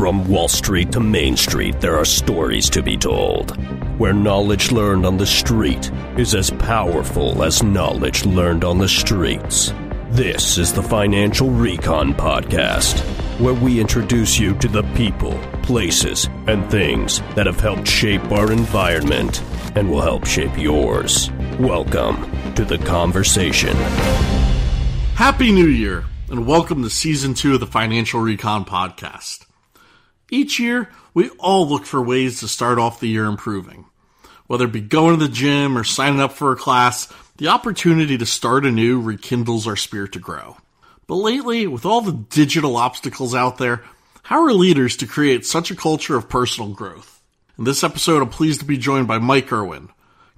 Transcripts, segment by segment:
From Wall Street to Main Street, there are stories to be told, where knowledge learned on the street is as powerful as knowledge learned on the streets. This is the Financial Recon Podcast, where we introduce you to the people, places, and things that have helped shape our environment and will help shape yours. Welcome to the conversation. Happy New Year, and welcome to Season 2 of the Financial Recon Podcast. Each year, we all look for ways to start off the year improving. Whether it be going to the gym or signing up for a class, the opportunity to start anew rekindles our spirit to grow. But lately, with all the digital obstacles out there, how are leaders to create such a culture of personal growth? In this episode, I'm pleased to be joined by Mike Erwin,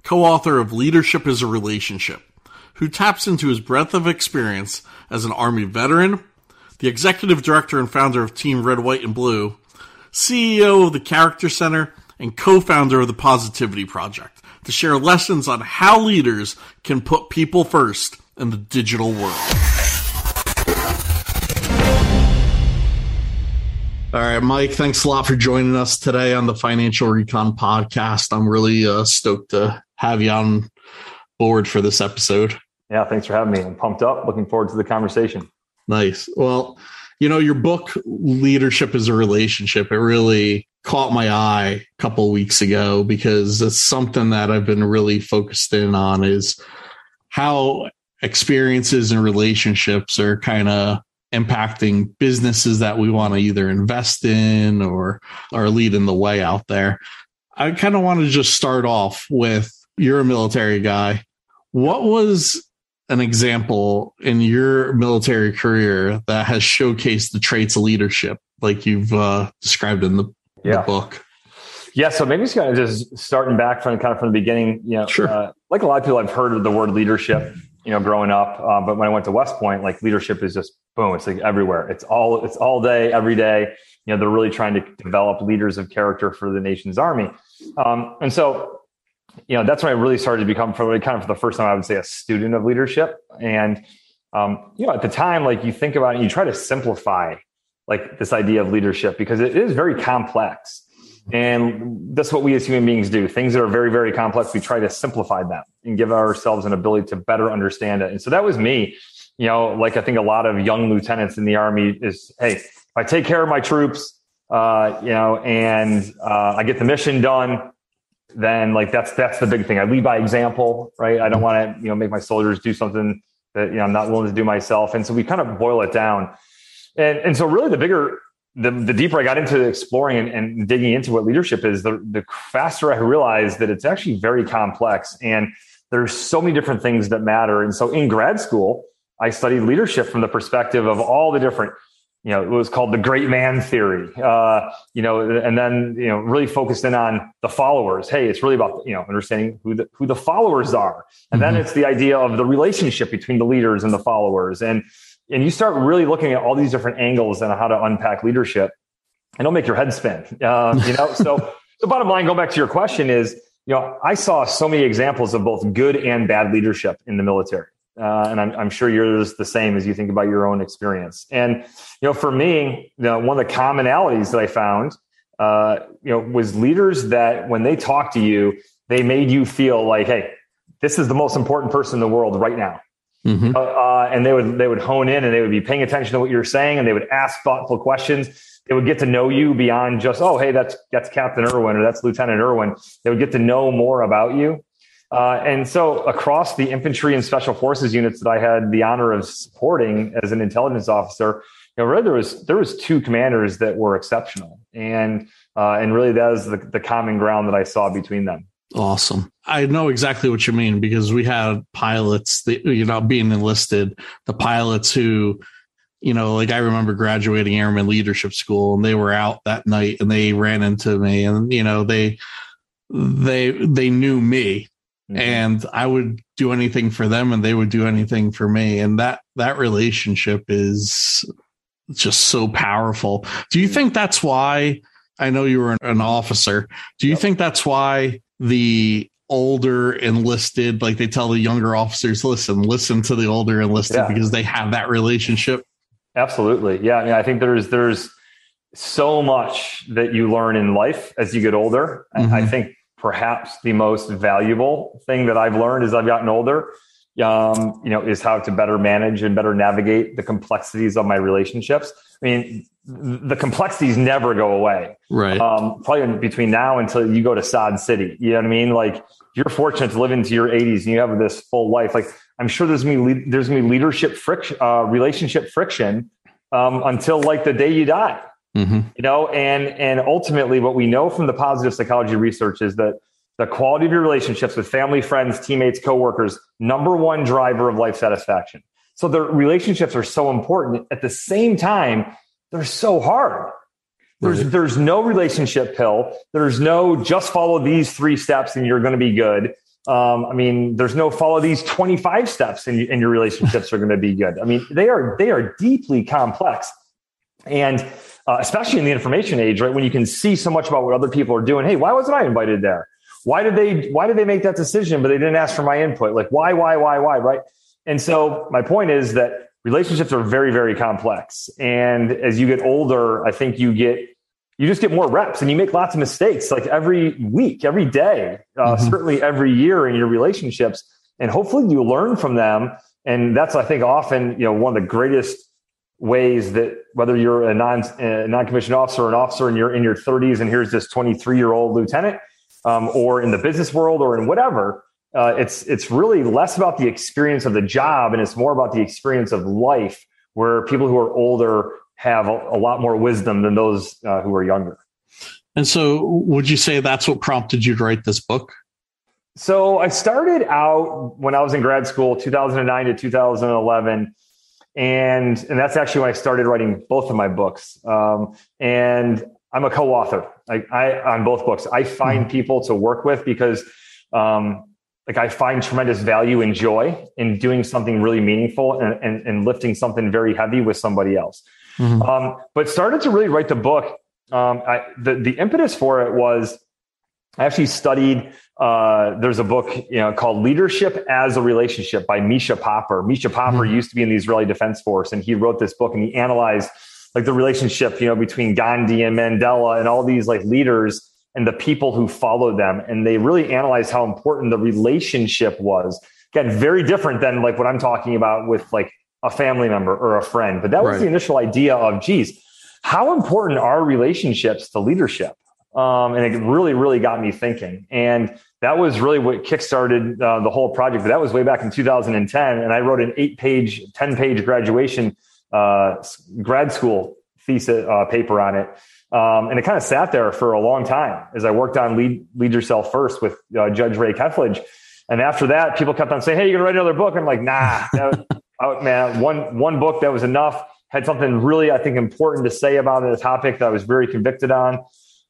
co-author of Leadership is a Relationship, who taps into his breadth of experience as an Army veteran, the executive director and founder of Team Red, White, and Blue, CEO of the Character Center, and co-founder of the Positivity Project, to share lessons on how leaders can put people first in the digital world. All right, Mike, thanks a lot for joining us today on the Financial Recon Podcast. I'm really stoked to have you on board for this episode. Yeah, thanks for having me. I'm pumped up. Looking forward to the conversation. Nice. Well, you know, your book, Leadership is a Relationship, it really caught my eye a couple of weeks ago because it's something that I've been really focused in on is how experiences and relationships are kind of impacting businesses that we want to either invest in or are leading the way out there. I kind of want to just start off with, you're a military guy. What was an example in your military career that has showcased the traits of leadership like you've described in the book? Yeah. So maybe it's kind of just starting back from the beginning, you know, sure. Like a lot of people, I've heard of the word leadership, you know, growing up. But when I went to West Point, like leadership is just boom. It's like everywhere. It's all day, every day. You know, they're really trying to develop leaders of character for the nation's army. And so, you know, that's when I really started to become for the first time, I would say, a student of leadership. And, you know, at the time, like you think about it, and you try to simplify like this idea of leadership because it is very complex. And that's what we as human beings do. Things that are very, very complex, we try to simplify them and give ourselves an ability to better understand it. And so that was me, you know, like I think a lot of young lieutenants in the Army is, hey, if I take care of my troops, you know, and I get the mission done, then like that's the big thing. I lead by example, right? I don't want to, you know, make my soldiers do something that, you know, I'm not willing to do myself. And so we kind of boil it down. And so really the deeper I got into exploring and digging into what leadership is, the faster I realized that it's actually very complex and there's so many different things that matter. And so in grad school, I studied leadership from the perspective of all the different, you know, it was called the great man theory, you know, and then, you know, really focused in on the followers. Hey, it's really about, you know, understanding who the followers are. And then it's the idea of the relationship between the leaders and the followers. And you start really looking at all these different angles and how to unpack leadership, and it'll make your head spin, you know? So the bottom line, going back to your question is, you know, I saw so many examples of both good and bad leadership in the military. And I'm sure yours the same as you think about your own experience. And, you know, for me, you know, one of the commonalities that I found, you know, was leaders that when they talked to you, they made you feel like, hey, this is the most important person in the world right now. Mm-hmm. And they would hone in and they would be paying attention to what you're saying. And they would ask thoughtful questions. They would get to know you beyond just, oh, hey, that's Captain Erwin or that's Lieutenant Erwin. They would get to know more about you. And so across the infantry and special forces units that I had the honor of supporting as an intelligence officer, you know, really there was two commanders that were exceptional. And really that is the common ground that I saw between them. Awesome. I know exactly what you mean because we had pilots that, you know, being enlisted, the pilots who, you know, like I remember graduating Airman Leadership School and they were out that night and they ran into me and, you know, they knew me. Mm-hmm. And I would do anything for them and they would do anything for me. And that relationship is just so powerful. Do you think that's why, I know you were an officer, do you think that's why the older enlisted, like they tell the younger officers, listen to the older enlisted because they have that relationship? Absolutely. Yeah. I mean, I think there's so much that you learn in life as you get older. Mm-hmm. I think perhaps the most valuable thing that I've learned as I've gotten older, is how to better manage and better navigate the complexities of my relationships. I mean, the complexities never go away. Right. Probably between now until you go to Sod City. You know what I mean? Like, you're fortunate to live into your 80s and you have this full life. Like, I'm sure there's going to be leadership friction, relationship friction, until like the day you die. Mm-hmm. And ultimately what we know from the positive psychology research is that the quality of your relationships with family, friends, teammates, coworkers, number one driver of life satisfaction. So the relationships are so important. At the same time, they're so hard. There's no relationship pill. There's no just follow these 3 steps and you're going to be good. There's no follow these 25 steps and your relationships are going to be good. I mean, they are deeply complex. And especially in the information age, right? When you can see so much about what other people are doing. Hey, why wasn't I invited there? Why did they make that decision, but they didn't ask for my input? Like, why, right? And so my point is that relationships are very, very complex. And as you get older, I think you just get more reps and you make lots of mistakes, like every week, every day, certainly every year in your relationships. And hopefully you learn from them. And that's, I think, often, one of the greatest ways that, whether you're a non-commissioned officer or an officer and you're in your 30s, and here's this 23-year-old lieutenant, or in the business world or in whatever, it's really less about the experience of the job and it's more about the experience of life, where people who are older have a lot more wisdom than those who are younger. And so would you say that's what prompted you to write this book? So I started out when I was in grad school, 2009 to 2011. And that's actually when I started writing both of my books. And I'm a co-author on both books. I find people to work with because I find tremendous value and joy in doing something really meaningful and lifting something very heavy with somebody else. Mm-hmm. But started to really write the book. The impetus for it was I actually studied, there's a book called Leadership as a Relationship by Misha Popper. Misha Popper used to be in the Israeli Defense Force, and he wrote this book and he analyzed like the relationship, between Gandhi and Mandela and all these like leaders and the people who followed them. And they really analyzed how important the relationship was. Again, very different than like what I'm talking about with like a family member or a friend. But that was the initial idea of, geez, how important are relationships to leadership? And it really, really got me thinking. And that was really what kickstarted the whole project. But that was way back in 2010. And I wrote an 10-page graduation grad school thesis paper on it. And it kind of sat there for a long time as I worked on Lead Yourself First with Judge Ray Kethledge. And after that, people kept on saying, hey, you're going to write another book? I'm like, nah, man, one book, that was enough. Had something really, I think, important to say about it, a topic that I was very convicted on.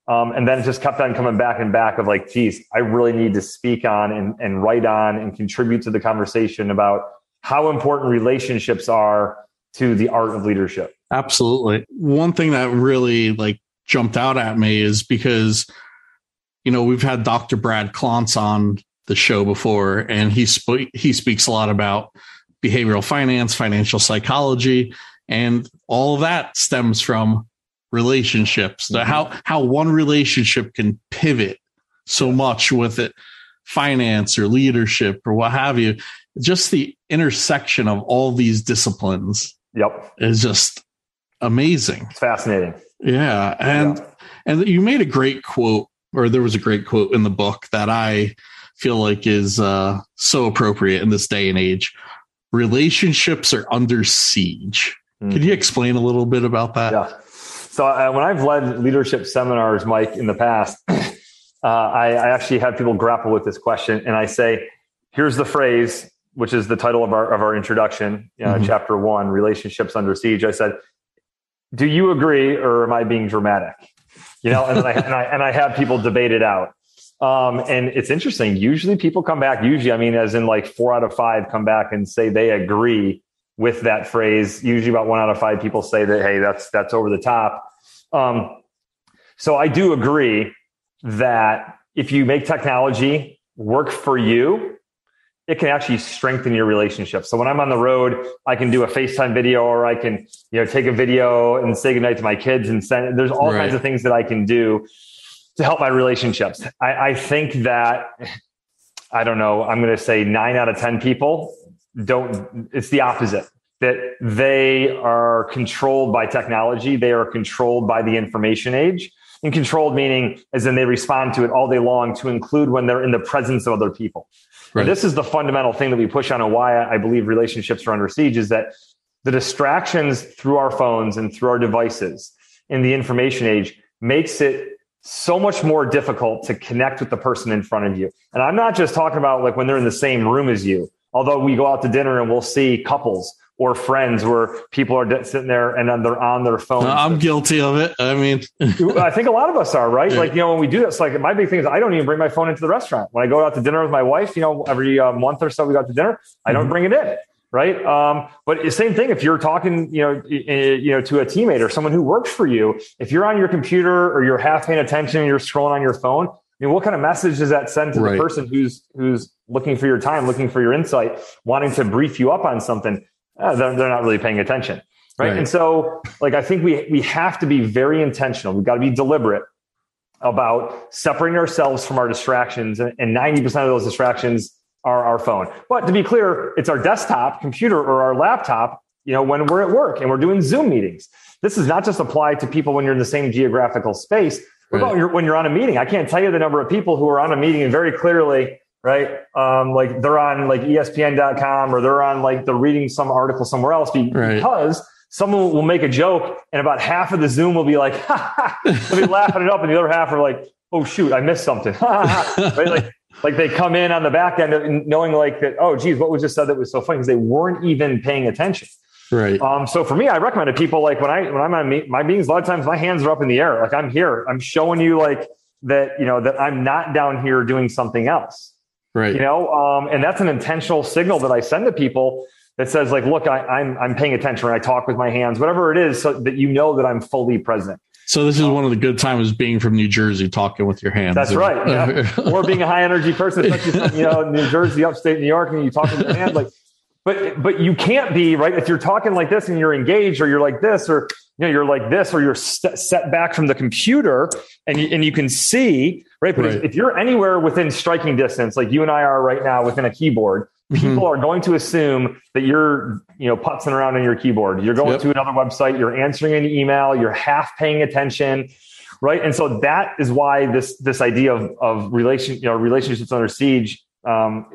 And then it just kept on coming back and back of like, geez, I really need to speak on and write on and contribute to the conversation about how important relationships are to the art of leadership. Absolutely. One thing that really like jumped out at me is because, we've had Dr. Brad Klontz on the show before, and he speaks a lot about behavioral finance, financial psychology, and all of that stems from relationships. Mm-hmm. How one relationship can pivot so much with it, finance or leadership or what have you. Just the intersection of all these disciplines. Yep. Is just amazing. It's fascinating. Yeah. And you made a great quote, or there was a great quote in the book that I feel like is so appropriate in this day and age. Relationships are under siege. Mm-hmm. Could you explain a little bit about that? Yeah. So when I've led leadership seminars, Mike, in the past, I actually have people grapple with this question. And I say, here's the phrase, which is the title of our introduction, Chapter 1, Relationships Under Siege. I said, do you agree, or am I being dramatic? And then I have people debate it out. And it's interesting. Usually people come back, as in like 4 out of 5 come back and say they agree with that phrase. Usually about 1 out of 5 people say that, hey, that's over the top. So I do agree that if you make technology work for you, it can actually strengthen your relationship. So when I'm on the road, I can do a FaceTime video, or I can, take a video and say goodnight to my kids and send. There's all kinds of things that I can do to help my relationships. I think that, I'm going to say 9 out of 10 people don't, it's the opposite, that they are controlled by technology. They are controlled by the information age. And controlled meaning as in they respond to it all day long, to include when they're in the presence of other people. Right. This is the fundamental thing that we push on, and why I believe relationships are under siege, is that the distractions through our phones and through our devices in the information age makes it so much more difficult to connect with the person in front of you. And I'm not just talking about like when they're in the same room as you, although we go out to dinner and we'll see couples or friends where people are sitting there and they're on their phone. I'm guilty of it. I mean, I think a lot of us are, right? Yeah. Like, when we do this, like my big thing is I don't even bring my phone into the restaurant. When I go out to dinner with my wife, every month or so we go out to dinner, I don't bring it in. Right. But the same thing, if you're talking, to a teammate or someone who works for you, if you're on your computer or you're half paying attention and you're scrolling on your phone, what kind of message does that send to the person who's looking for your time, looking for your insight, wanting to brief you up on something? They're not really paying attention. Right. And so I think we have to be very intentional. We've got to be deliberate about separating ourselves from our distractions. And 90% of those distractions are our phone. But to be clear, it's our desktop computer or our laptop, when we're at work and we're doing Zoom meetings. This is not just applied to people when you're in the same geographical space. What about when you're on a meeting? I can't tell you the number of people who are on a meeting and very clearly, they're on ESPN.com or they're on they're reading some article somewhere else because someone will make a joke and about half of the Zoom will be like, ha, ha, they'll be laughing it up, and the other half are like, oh shoot, I missed something. Right? Like they come in on the back end of knowing that, oh geez, what was just said that was so funny, because they weren't even paying attention. Right. So for me, I recommend to people when I'm on my meetings, a lot of times my hands are up in the air. I'm here, I'm showing you that I'm not down here doing something else. Right. And that's an intentional signal that I send to people that says look, I'm paying attention. I talk with my hands, whatever it is, so that that I'm fully present. So this is one of the good times, being from New Jersey, talking with your hands. That's right. Yeah. Or being a high energy person, such as, New Jersey, upstate New York, and you talk with your hands. But you can't be right. If you're talking like this and you're engaged, or you're like this, or, you're like this, or you're set back from the computer and you can see, right? But if you're anywhere within striking distance, like you and I are right now within a keyboard, people are going to assume that you're, putzing around on your keyboard. You're going to another website, you're answering an email, you're half paying attention. Right. And so that is why this idea of relationships under siege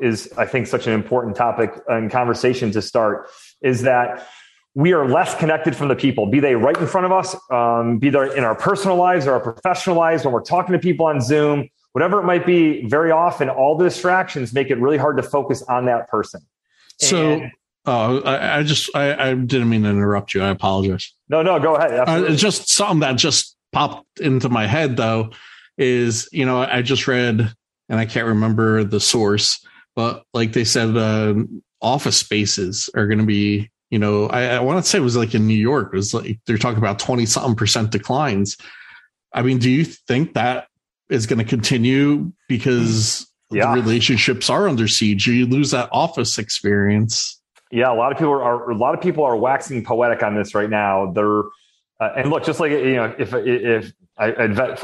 is, I think, such an important topic and conversation to start, is that we are less connected from the people, be they right in front of us, be they in our personal lives or our professional lives, when we're talking to people on Zoom, whatever it might be. Very often, all the distractions make it really hard to focus on that person. I didn't mean to interrupt you. I apologize. No, go ahead. Just something that just popped into my head, though, is, I just read, and I can't remember the source, but they said, office spaces are going to be, I want to say it was in New York, it was they're talking about 20-something% declines. I mean, do you think that is going to continue because the relationships are under siege? You lose that office experience. Yeah. A lot of people are waxing poetic on this right now. They're, and look, just if I invested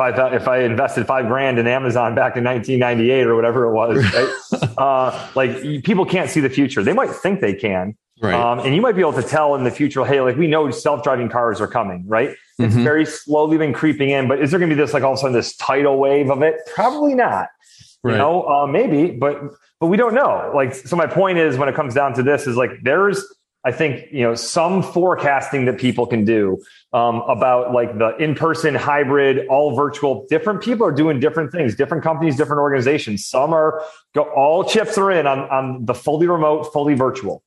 $5,000 in Amazon back in 1998 or whatever it was, right? People can't see the future. They might think they can. Right. And you might be able to tell in the future, hey, we know self-driving cars are coming, right? It's very slowly been creeping in, but is there going to be this, all of a sudden, this tidal wave of it? Probably not. Right. Maybe, but we don't know. So my point is, when it comes down to this, is there's, I think, some forecasting that people can do about the in-person, hybrid, all virtual. Different people are doing different things, different companies, different organizations. Some are all chips are in on the fully remote, fully virtual,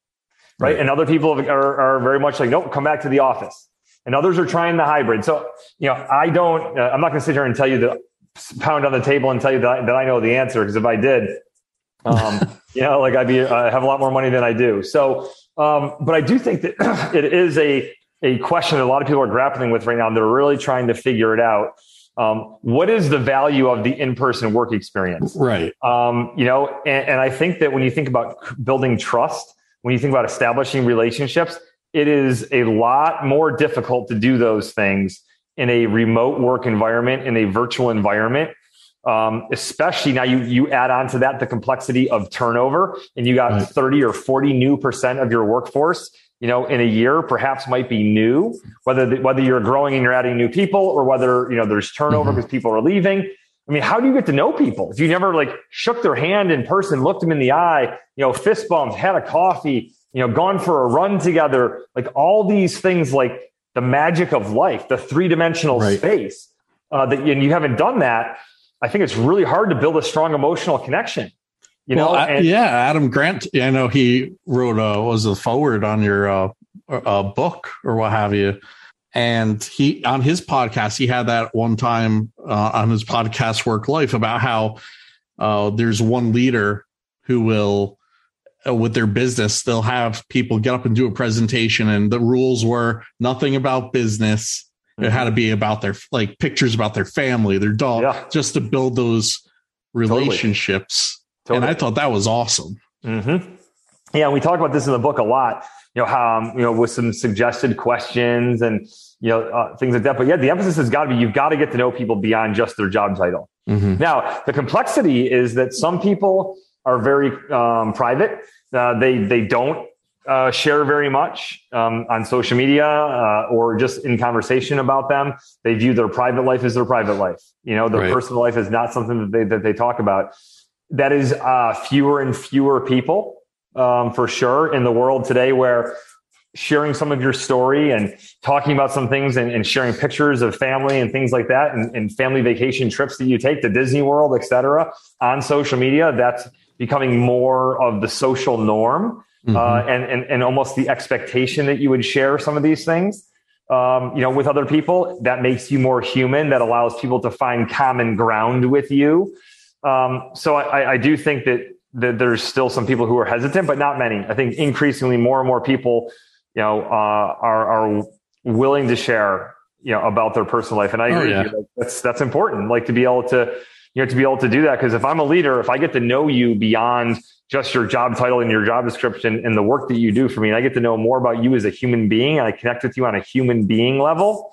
right? And other people are very much nope, come back to the office. And others are trying the hybrid. So, I'm not going to sit here and tell you that, pound on the table and tell you that I know the answer. Because if I did, I have a lot more money than I do. So, but I do think that it is a question that a lot of people are grappling with right now. They're really trying to figure it out. What is the value of the in-person work experience? Right. And I think that when you think about building trust, when you think about establishing relationships, it is a lot more difficult to do those things in a remote work environment, in a virtual environment. Especially now you add on to that the complexity of turnover, and you got 30 or 40 new % of your workforce, in a year perhaps might be new, whether you're growing and you're adding new people, or whether, there's turnover because people are leaving. I mean, how do you get to know people if you never shook their hand in person, looked them in the eye, fist bumped, had a coffee, gone for a run together, all these things, the magic of life, the three-dimensional space, that and you haven't done that. I think it's really hard to build a strong emotional connection, Adam Grant, I know he wrote a forward on your book or what have you. And he, on his podcast, he had that one time on his podcast, Work Life, about how there's one leader who will, with their business, they'll have people get up and do a presentation. And the rules were nothing about business. It had to be about their pictures about their family, their dog, just to build those relationships. Totally. And I thought that was awesome. Mm-hmm. Yeah. We talk about this in the book a lot, how, with some suggested questions and, things like that. But yeah, the emphasis has got to be, you've got to get to know people beyond just their job title. Mm-hmm. Now, the complexity is that some people are very private. They don't share very much on social media or just in conversation about them. They view their private life as their private life. Their personal life is not something that they talk about. That is fewer and fewer people for sure in the world today, where sharing some of your story and talking about some things and sharing pictures of family and things like that and family vacation trips that you take to Disney World, et cetera, on social media, that's becoming more of the social norm. Mm-hmm. And almost the expectation that you would share some of these things, with other people. That makes you more human. That allows people to find common ground with you. So I do think that there's still some people who are hesitant, but not many. I think increasingly more and more people, are willing to share, about their personal life. And I agree with you. That's important. To be able to, to be able to do that. Because if I'm a leader, if I get to know you beyond just your job title and your job description and the work that you do for me, and I get to know more about you as a human being, and I connect with you on a human being level,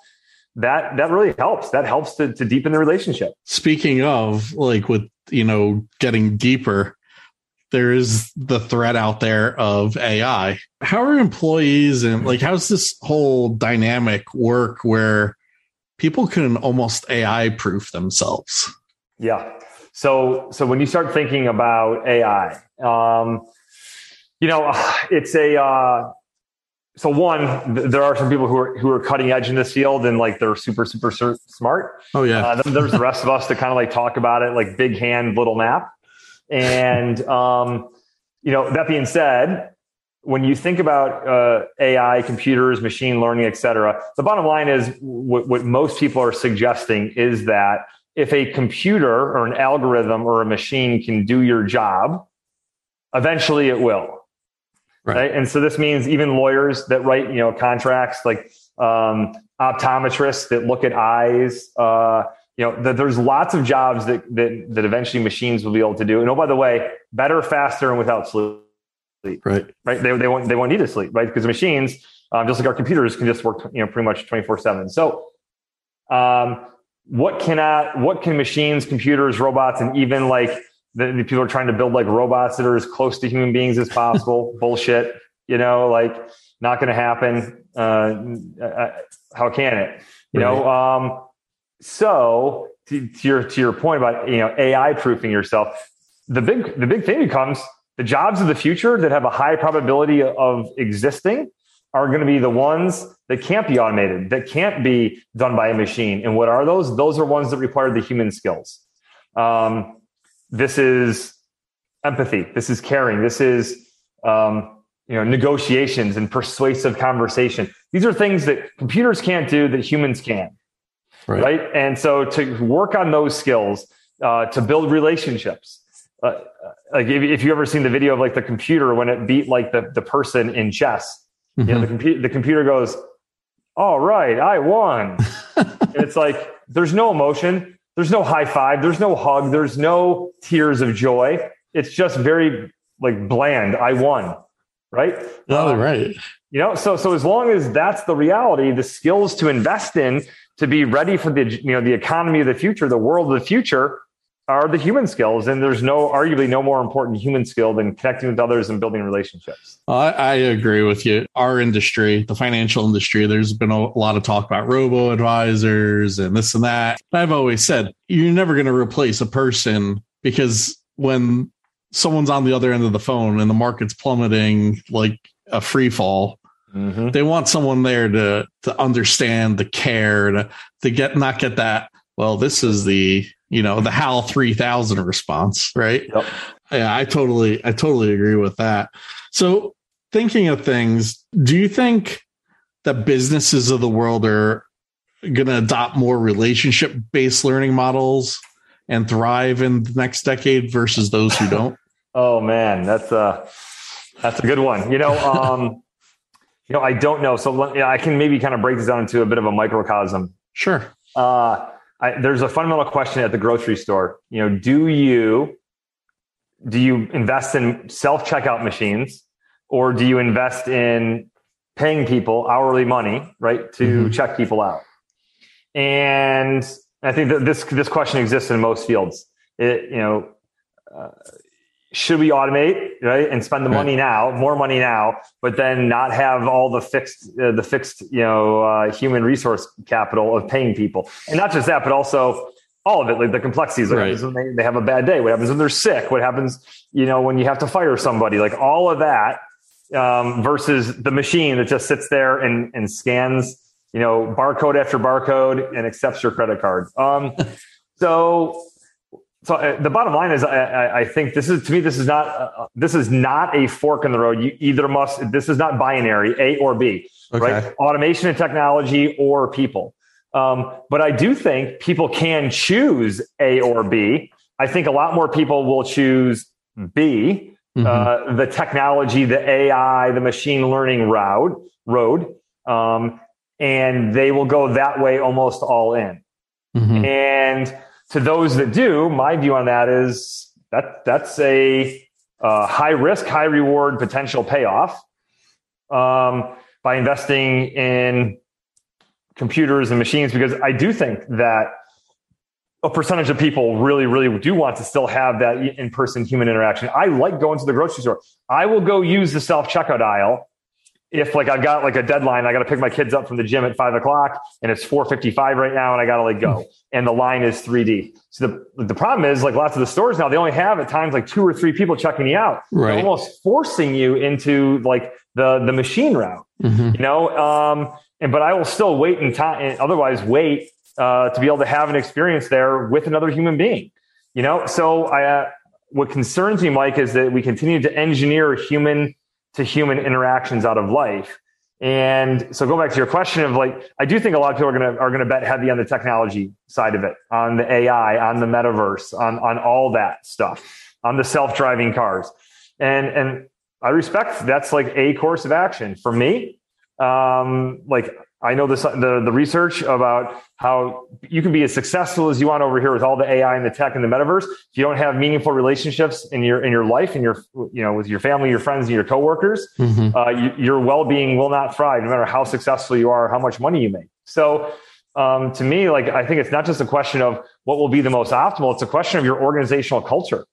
that really helps. That helps to deepen the relationship. Speaking of with, getting deeper, there is the threat out there of AI. How are employees and how's this whole dynamic work where people can almost AI proof themselves? Yeah. So when you start thinking about AI, so one, there are some people who are cutting edge in this field and they're super, super smart. Oh yeah. There's the rest of us that kind of talk about it, big hand, little map. And, that being said, when you think about AI, computers, machine learning, et cetera, the bottom line is what most people are suggesting is that if a computer or an algorithm or a machine can do your job, eventually it will. Right. And so this means even lawyers that write, contracts, optometrists that look at eyes, there's lots of jobs that eventually machines will be able to do. And oh, by the way, better, faster, and without sleep. Right. Right. They won't need to sleep, right? Because machines, just like our computers, can just work, pretty much 24/7. So, what can machines, computers, robots, and even the people are trying to build robots that are as close to human beings as possible. Bullshit, not going to happen. How can it, Right. So to your point about, AI proofing yourself, the big thing becomes the jobs of the future that have a high probability of existing are going to be the ones that can't be automated, that can't be done by a machine. And what are those? Those are ones that require the human skills. This is empathy. This is caring. This is, negotiations and persuasive conversation. These are things that computers can't do that humans can. Right. And so to work on those skills, to build relationships, if you ever seen the video of the computer, when it beat the person in chess, the computer goes, "All right, I won." And it's like, there's no emotion. There's no high five. There's no hug. There's no tears of joy. It's just very like bland. I won. Right. Oh, right. You know, so as long as that's the reality, the skills to invest in, to be ready for the economy of the future, the world of the future, are the human skills. And there's arguably no more important human skill than connecting with others and building relationships. I agree with you. Our industry, the financial industry, there's been a lot of talk about robo advisors and this and that. I've always said, you're never going to replace a person, because when someone's on the other end of the phone and the market's plummeting like a free fall, mm-hmm. they want someone there to understand, the care, to not get that, well, this is the, the HAL 3000 response, right? Yep. Yeah, I totally agree with that. So thinking of things, do you think that businesses of the world are going to adopt more relationship-based learning models and thrive in the next decade versus those who don't? Oh man, that's a good one. I don't know. So I can maybe kind of break this down into a bit of a microcosm. Sure. There's a fundamental question at the grocery store. Do you invest in self-checkout machines, or do you invest in paying people hourly money, right, to mm-hmm. check people out? And I think that this question exists in most fields. Should we automate, right, and spend the money now, more money now, but then not have all the fixed human resource capital of paying people? And not just that, but also all of it, like the complexities. Like, right. They have a bad day. What happens when they're sick? What happens, when you have to fire somebody? Like all of that versus the machine that just sits there and scans, barcode after barcode and accepts your credit card. So the bottom line is, I think this is not a fork in the road. You either must. This is not binary, A or B, okay. Right? Automation and technology or people. But I do think people can choose A or B. I think a lot more people will choose B, mm-hmm. The technology, the AI, the machine learning road. And they will go that way almost all in. Mm-hmm. And to those that do, my view on that is that's a high risk, high reward potential payoff by investing in computers and machines, because I do think that a percentage of people really, really do want to still have that in-person human interaction. I like going to the grocery store. I will go use the self-checkout aisle if I've got a deadline. I got to pick my kids up from the gym at 5:00 and it's 4:55 right now. And I got to go. And the line is 3D. So the problem is lots of the stores now, they only have at times 2 or 3 people checking you out. Right. They're almost forcing you into the machine route, mm-hmm. But I will still wait in time. Otherwise wait to be able to have an experience there with another human being, So what concerns me, Mike, is that we continue to engineer human to human interactions out of life. And so go back to your question of I do think a lot of people are going to bet heavy on the technology side of it, on the AI, on the metaverse, on all that stuff, on the self-driving cars. And I respect that's a course of action for me. I know the research about how you can be as successful as you want over here with all the AI and the tech and the metaverse. If you don't have meaningful relationships in your life and your, with your family, your friends, and your coworkers, mm-hmm. Your well-being will not thrive, no matter how successful you are, or how much money you make. So to me, I think it's not just a question of what will be the most optimal. It's a question of your organizational culture.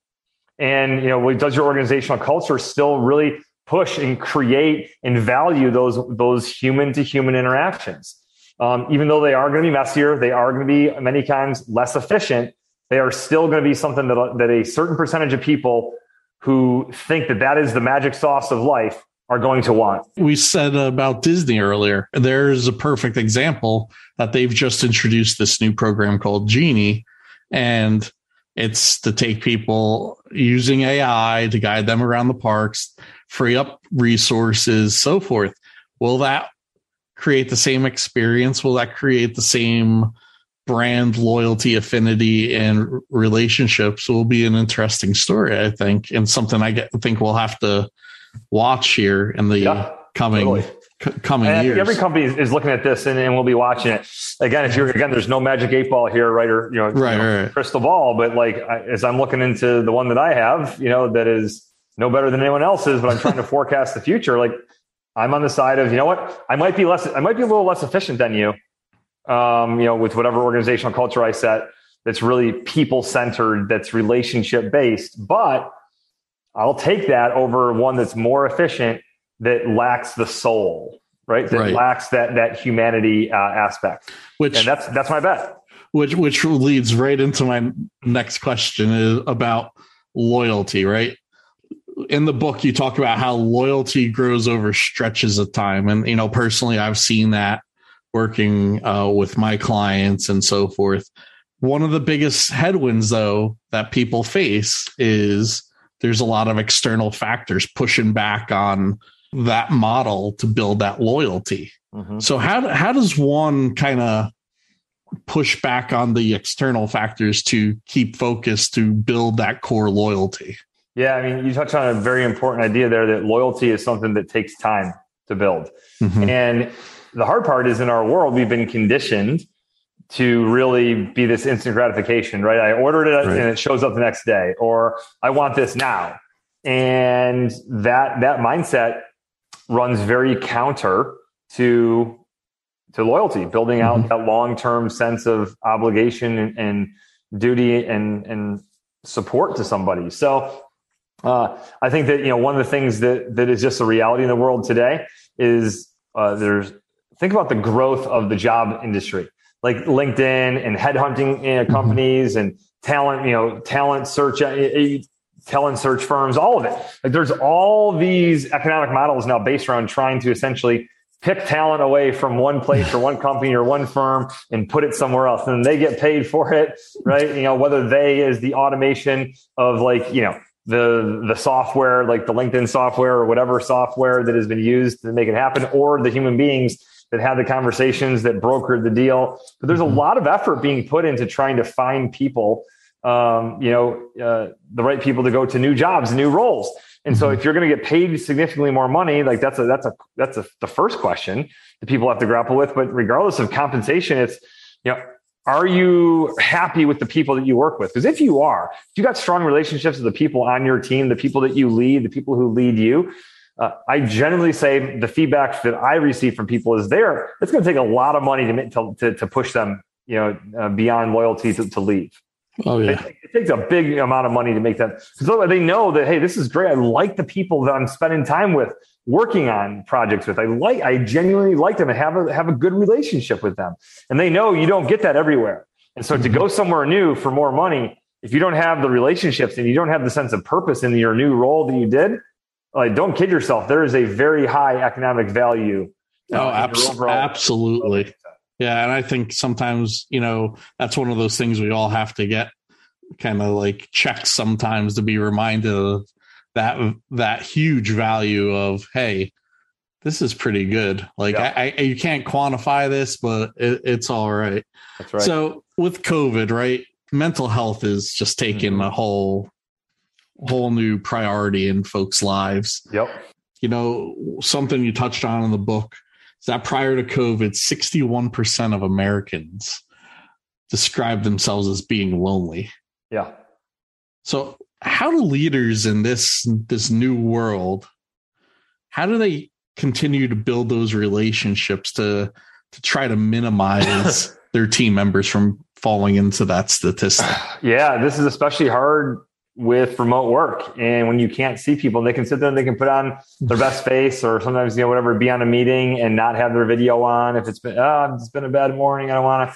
And, does your organizational culture still really push and create and value those human to human interactions? Even though they are going to be messier, they are going to be many times less efficient, they are still going to be something that a certain percentage of people who think that is the magic sauce of life are going to want. We said about Disney earlier, there's a perfect example that they've just introduced this new program called Genie, and it's to take people using AI to guide them around the parks, free up resources, so forth. Will that create the same experience? Will that create the same brand loyalty, affinity, and relationships? Will be an interesting story, I think, and something I think we'll have to watch here in the coming coming and years. Every company is looking at this and we'll be watching it. Again, there's no magic 8-ball here, right? Or, right. Crystal ball. But like, as I'm looking into the one that I have, that is no better than anyone else's, but I'm trying to forecast the future. Like, I'm on the side of, I might be a little less efficient than you, with whatever organizational culture I set that's really people centered, that's relationship based, but I'll take that over one that's more efficient, that lacks the soul, right? Lacks that humanity aspect. And that's my bet. Which leads right into my next question is about loyalty, right? In the book, you talk about how loyalty grows over stretches of time. And, personally, I've seen that working with my clients and so forth. One of the biggest headwinds, though, that people face is there's a lot of external factors pushing back on that model to build that loyalty. Mm-hmm. So how does one kind of push back on the external factors to keep focused to build that core loyalty? Yeah, I mean, you touched on a very important idea there, that loyalty is something that takes time to build. Mm-hmm. And the hard part is, in our world, we've been conditioned to really be this instant gratification, right? I ordered it and it shows up the next day, or I want this now. And that mindset runs very counter to loyalty, building out mm-hmm. that long-term sense of obligation and duty and support to somebody. So I think that, one of the things that is just a reality in the world today is think about the growth of the job industry, like LinkedIn and headhunting companies and talent, talent search firms, all of it. Like, there's all these economic models now based around trying to essentially pick talent away from one place or one company or one firm and put it somewhere else. And they get paid for it, right? Whether they is the automation of the software, like the LinkedIn software or whatever software that has been used to make it happen, or the human beings that had the conversations that brokered the deal. But there's a lot of effort being put into trying to find people, the right people to go to new jobs, new roles. And so if you're going to get paid significantly more money, like that's the first question that people have to grapple with. But regardless of compensation, it's, are you happy with the people that you work with? Because if you are, if you got strong relationships with the people on your team, the people that you lead, the people who lead you, I generally say the feedback that I receive from people is it's going to take a lot of money to push them, beyond loyalty to leave. Oh yeah, it takes a big amount of money to make that. So they know that, hey, this is great. I like the people that I'm spending time with, working on projects with. I genuinely like them and have a good relationship with them. And they know you don't get that everywhere. And so to go somewhere new for more money, if you don't have the relationships and you don't have the sense of purpose in your new role that you did, like, don't kid yourself. There is a very high economic value. Absolutely. Yeah. And I think sometimes, that's one of those things we all have to get kind of like checked sometimes to be reminded of that huge value of, hey, this is pretty good. Like, yeah. I you can't quantify this, but it's all right. That's right. So with COVID, right, mental health is just taking a whole new priority in folks' lives. Yep. Something you touched on in the book is that prior to COVID, 61% of Americans described themselves as being lonely. Yeah. So how do leaders in this new world, how do they continue to build those relationships to try to minimize their team members from falling into that statistic? Yeah, this is especially hard with remote work. And when you can't see people, they can sit there and they can put on their best face, or sometimes, whatever, be on a meeting and not have their video on. If it's been a bad morning, I don't want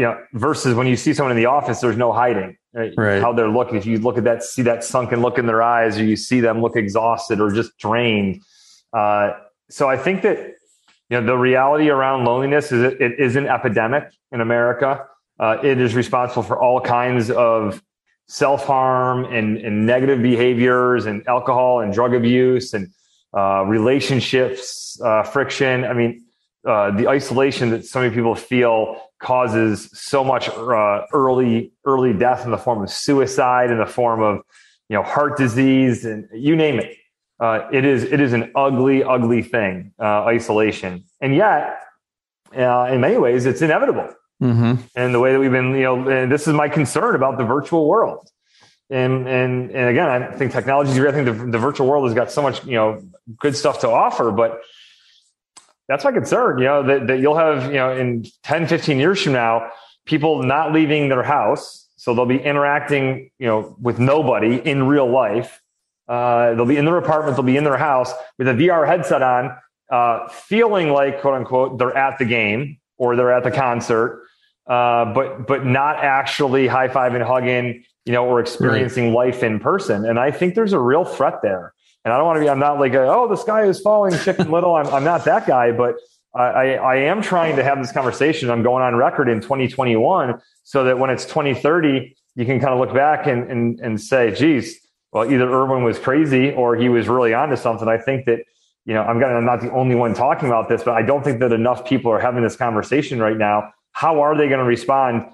to, versus when you see someone in the office, there's no hiding, right? How they're looking. If you look at that, see that sunken look in their eyes, or you see them look exhausted or just drained. So I think that, the reality around loneliness is it is an epidemic in America. It is responsible for all kinds of self-harm and negative behaviors and alcohol and drug abuse and relationships, friction. I mean, the isolation that so many people feel causes so much early death in the form of suicide, in the form of, heart disease, and you name it. It is an ugly, ugly thing, isolation. And yet, in many ways, it's inevitable. Mm-hmm. And the way that we've been, and this is my concern about the virtual world. And again, I think technology is great. I think the virtual world has got so much, good stuff to offer, but that's my concern, that you'll have, in 10, 15 years from now, people not leaving their house. So they'll be interacting, with nobody in real life. They'll be in their apartment, they'll be in their house with a VR headset on, feeling like, quote unquote, they're at the game or they're at the concert, but not actually high-fiving and hugging, or experiencing life in person. And I think there's a real threat there. And I don't want to be, I'm not like, the sky is falling, Chicken Little. I'm not that guy, but I am trying to have this conversation. I'm going on record in 2021 so that when it's 2030, you can kind of look back and say, geez, well, either Erwin was crazy or he was really onto something. I think that, I'm not the only one talking about this, but I don't think that enough people are having this conversation right now. How are they going to respond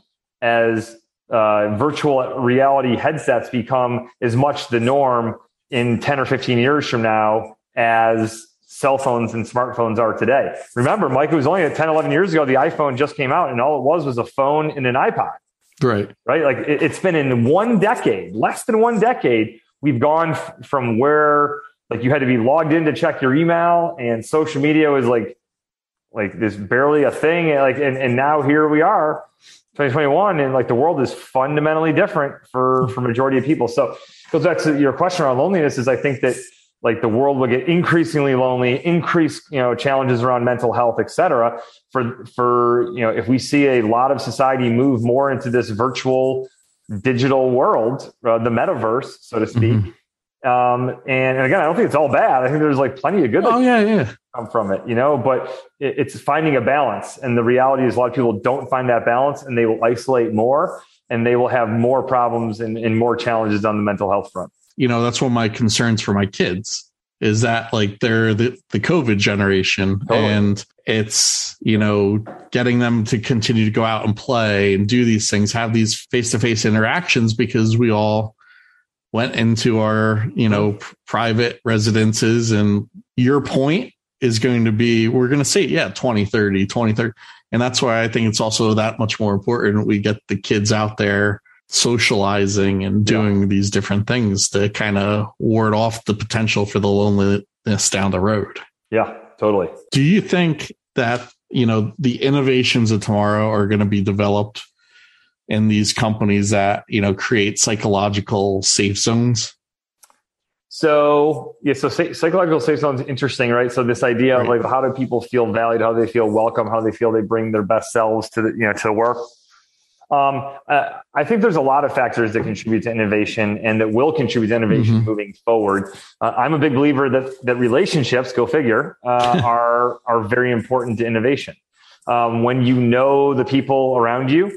as virtual reality headsets become as much the norm in 10 or 15 years from now as cell phones and smartphones are today? Remember, Mike, it was only 10, 11 years ago, the iPhone just came out and all it was a phone and an iPod. Right. Like it's been in less than one decade, we've gone from where like you had to be logged in to check your email and social media was like this barely a thing. And now here we are 2021 and the world is fundamentally different for majority of people. So it goes back to your question around loneliness is I think that the world will get increasingly lonely, challenges around mental health, et cetera, for if we see a lot of society move more into this virtual digital world, the metaverse, so to speak. Mm-hmm. And again, I don't think it's all bad. I think there's plenty of good that come from it, but it's finding a balance. And the reality is a lot of people don't find that balance and they will isolate more and they will have more problems and more challenges on the mental health front. That's one of my concerns for my kids is that they're the COVID generation. Totally. And it's, getting them to continue to go out and play and do these things, have these face-to-face interactions because we all went into our, private residences. And your point is going to be, we're going to see, 2030. And that's why I think it's also that much more important. We get the kids out there socializing and doing these different things to kind of ward off the potential for the loneliness down the road. Yeah, totally. Do you think that, the innovations of tomorrow are going to be developed in these companies that, create psychological safe zones? So, psychological safe zones, interesting, right? So this idea of how do people feel valued, how do they feel welcome, how they feel they bring their best selves to the, to work. I think there's a lot of factors that contribute to innovation and that will contribute to innovation moving forward. I'm a big believer that relationships, go figure, are very important to innovation. When you know the people around you,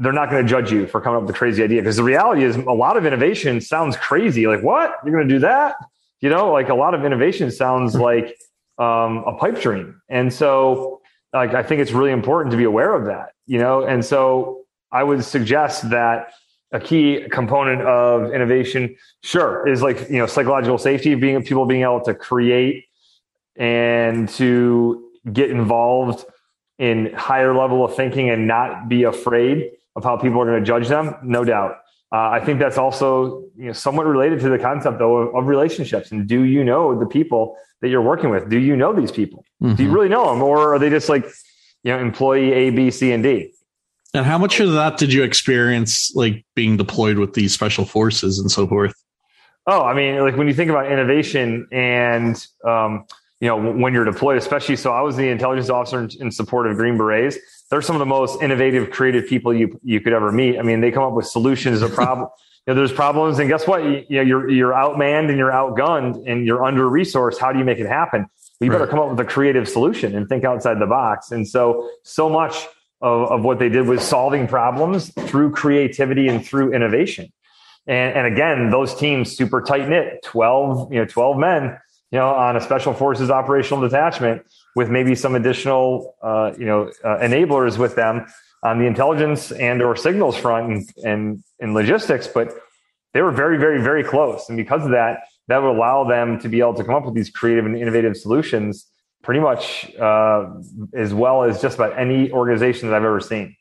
they're not going to judge you for coming up with a crazy idea. Because the reality is a lot of innovation sounds crazy. Like, what? You're going to do that? A lot of innovation sounds like a pipe dream. And so I think it's really important to be aware of that, and so I would suggest that a key component of innovation, is psychological safety, people being able to create and to get involved in higher level of thinking and not be afraid of how people are going to judge them. No doubt. I think that's also somewhat related to the concept, though, of relationships. And do you know the people that you're working with? Do you know these people? Mm-hmm. Do you really know them? Or are they just employee A, B, C, and D? And how much of that did you experience being deployed with these special forces and so forth? Oh, I mean, when you think about innovation and, when you're deployed, especially. So I was the intelligence officer in support of Green Berets. They're some of the most innovative, creative people you could ever meet. I mean, they come up with solutions to problems. There's problems, and guess what? You're outmanned and you're outgunned and you're under resourced. How do you make it happen? You better come up with a creative solution and think outside the box. And so much of what they did was solving problems through creativity and through innovation. And again, those teams super tight knit, 12 men. On a special forces operational detachment with maybe some additional, enablers with them on the intelligence and or signals front and logistics. But they were very, very, very close. And because of that, that would allow them to be able to come up with these creative and innovative solutions pretty much as well as just about any organization that I've ever seen.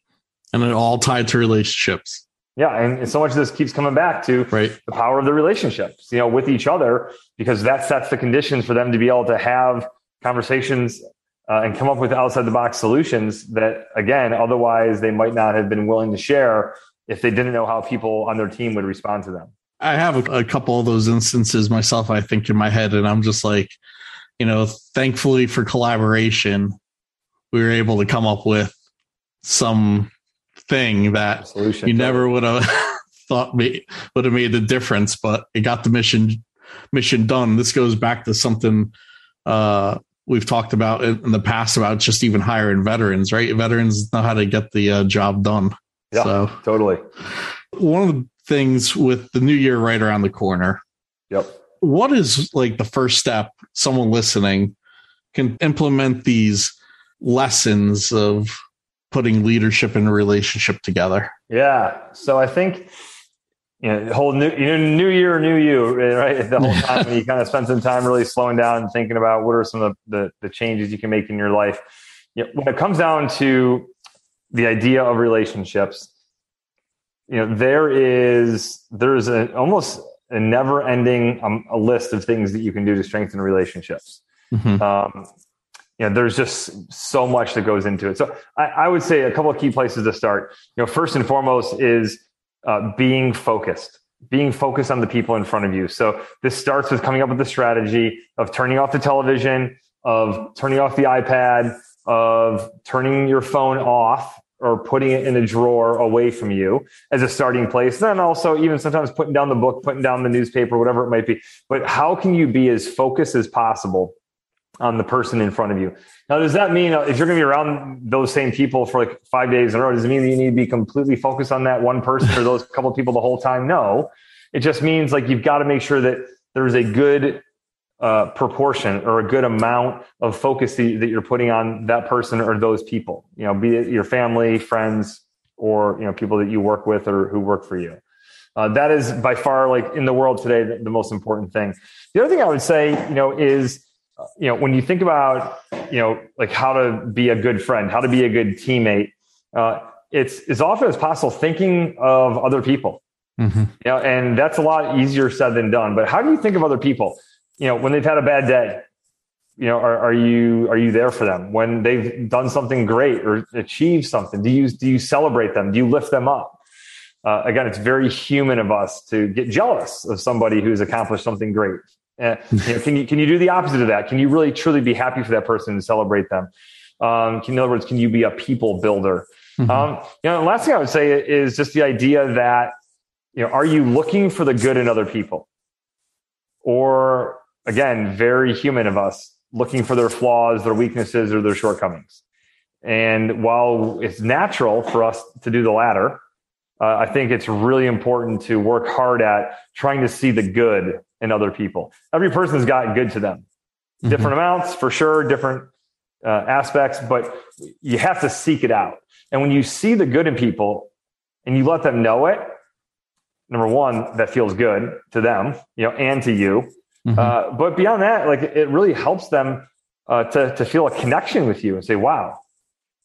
And it all tied to relationships. Yeah. And so much of this keeps coming back to the power of the relationships, you know, with each other, because that sets the conditions for them to be able to have conversations and come up with outside the box solutions that, again, otherwise they might not have been willing to share if they didn't know how people on their team would respond to them. I have a couple of those instances myself, I think, in my head, and I'm just like, you know, thankfully for collaboration, we were able to come up with some thing that you never would have thought would have made the difference, but it got the mission done. This goes back to something we've talked about in the past about just even hiring veterans, right? Veterans know how to get the job done. Yeah, so, totally. One of the things with the new year right around the corner. Yep. What is like the first step someone listening can implement these lessons of putting leadership and relationship together? Yeah. So I think, you know, the whole new year, new you, right? The whole time you kind of spend some time really slowing down and thinking about what are some of the changes you can make in your life. You know, when it comes down to the idea of relationships, you know, there's almost a never-ending a list of things that you can do to strengthen relationships. Mm-hmm. You know, there's just so much that goes into it. So I would say a couple of key places to start. You know, first and foremost is being focused on the people in front of you. So this starts with coming up with the strategy of turning off the television, of turning off the iPad, of turning your phone off, or putting it in a drawer away from you as a starting place. Then also even sometimes putting down the book, putting down the newspaper, whatever it might be. But how can you be as focused as possible on the person in front of you? Now, does that mean if you're going to be around those same people for like 5 days in a row, does it mean that you need to be completely focused on that one person or those couple of people the whole time? No, it just means like you've got to make sure that there's a good proportion or a good amount of focus that you're putting on that person or those people, you know, be it your family, friends, or, you know, people that you work with or who work for you. That is by far, like in the world today, the most important thing. The other thing I would say, you know, is, you know, when you think about, you know, like how to be a good friend, how to be a good teammate, it's as often as possible thinking of other people. Mm-hmm. You know, and that's a lot easier said than done, but how do you think of other people? You know, when they've had a bad day, you know, are you there for them? When they've done something great or achieved something, do you celebrate them? Do you lift them up? Again, it's very human of us to get jealous of somebody who's accomplished something great. You know, can you do the opposite of that? Can you really truly be happy for that person and celebrate them? In other words, can you be a people builder? Mm-hmm. You know, the last thing I would say is just the idea that, you know, are you looking for the good in other people? Or, again, very human of us, looking for their flaws, their weaknesses, or their shortcomings. And while it's natural for us to do the latter, I think it's really important to work hard at trying to see the good in other people. Every person's got good to them. Different amounts, for sure, different aspects, but you have to seek it out. And when you see the good in people and you let them know it, number one, that feels good to them, you know, and to you. Mm-hmm. But beyond that, like it really helps them to feel a connection with you and say, wow,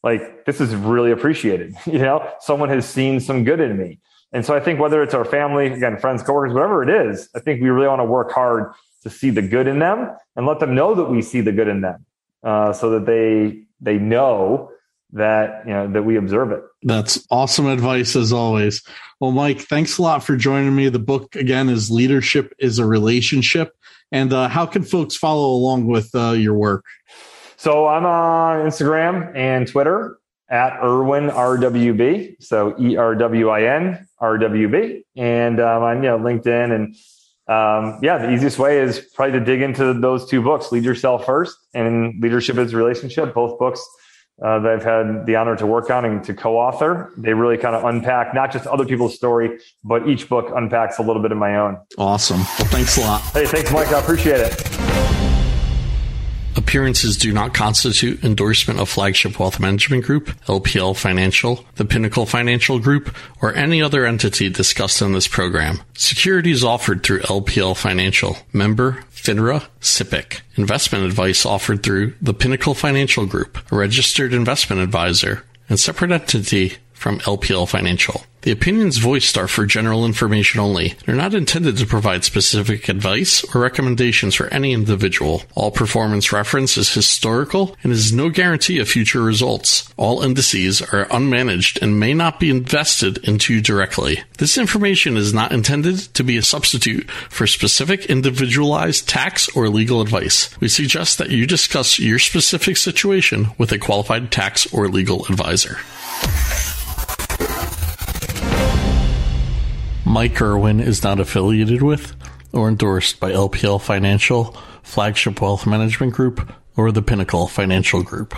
like this is really appreciated. You know, someone has seen some good in me. And so I think whether it's our family, again, friends, coworkers, whatever it is, I think we really want to work hard to see the good in them and let them know that we see the good in them so that they know that, you know, that we observe it. That's awesome advice as always. Well, Mike, thanks a lot for joining me. The book again is Leadership is a Relationship. And how can folks follow along with your work? So I'm on Instagram and Twitter at Erwin RWB. So ERWIN RWB. And on, you know, LinkedIn. And yeah, the easiest way is probably to dig into those two books, Lead Yourself First and Leadership is a Relationship. Both books that I've had the honor to work on and to co-author. They really kind of unpack not just other people's story, but each book unpacks a little bit of my own. Awesome. Well, thanks a lot. Hey, thanks, Mike. I appreciate it. Appearances do not constitute endorsement of Flagship Wealth Management Group, LPL Financial, the Pinnacle Financial Group, or any other entity discussed in this program. Securities offered through LPL Financial, member FINRA, SIPC. Investment advice offered through the Pinnacle Financial Group, a registered investment advisor, and separate entity from LPL Financial. The opinions voiced are for general information only. They're not intended to provide specific advice or recommendations for any individual. All performance reference is historical and is no guarantee of future results. All indices are unmanaged and may not be invested into directly. This information is not intended to be a substitute for specific individualized tax or legal advice. We suggest that you discuss your specific situation with a qualified tax or legal advisor. Mike Erwin is not affiliated with or endorsed by LPL Financial, Flagship Wealth Management Group, or the Pinnacle Financial Group.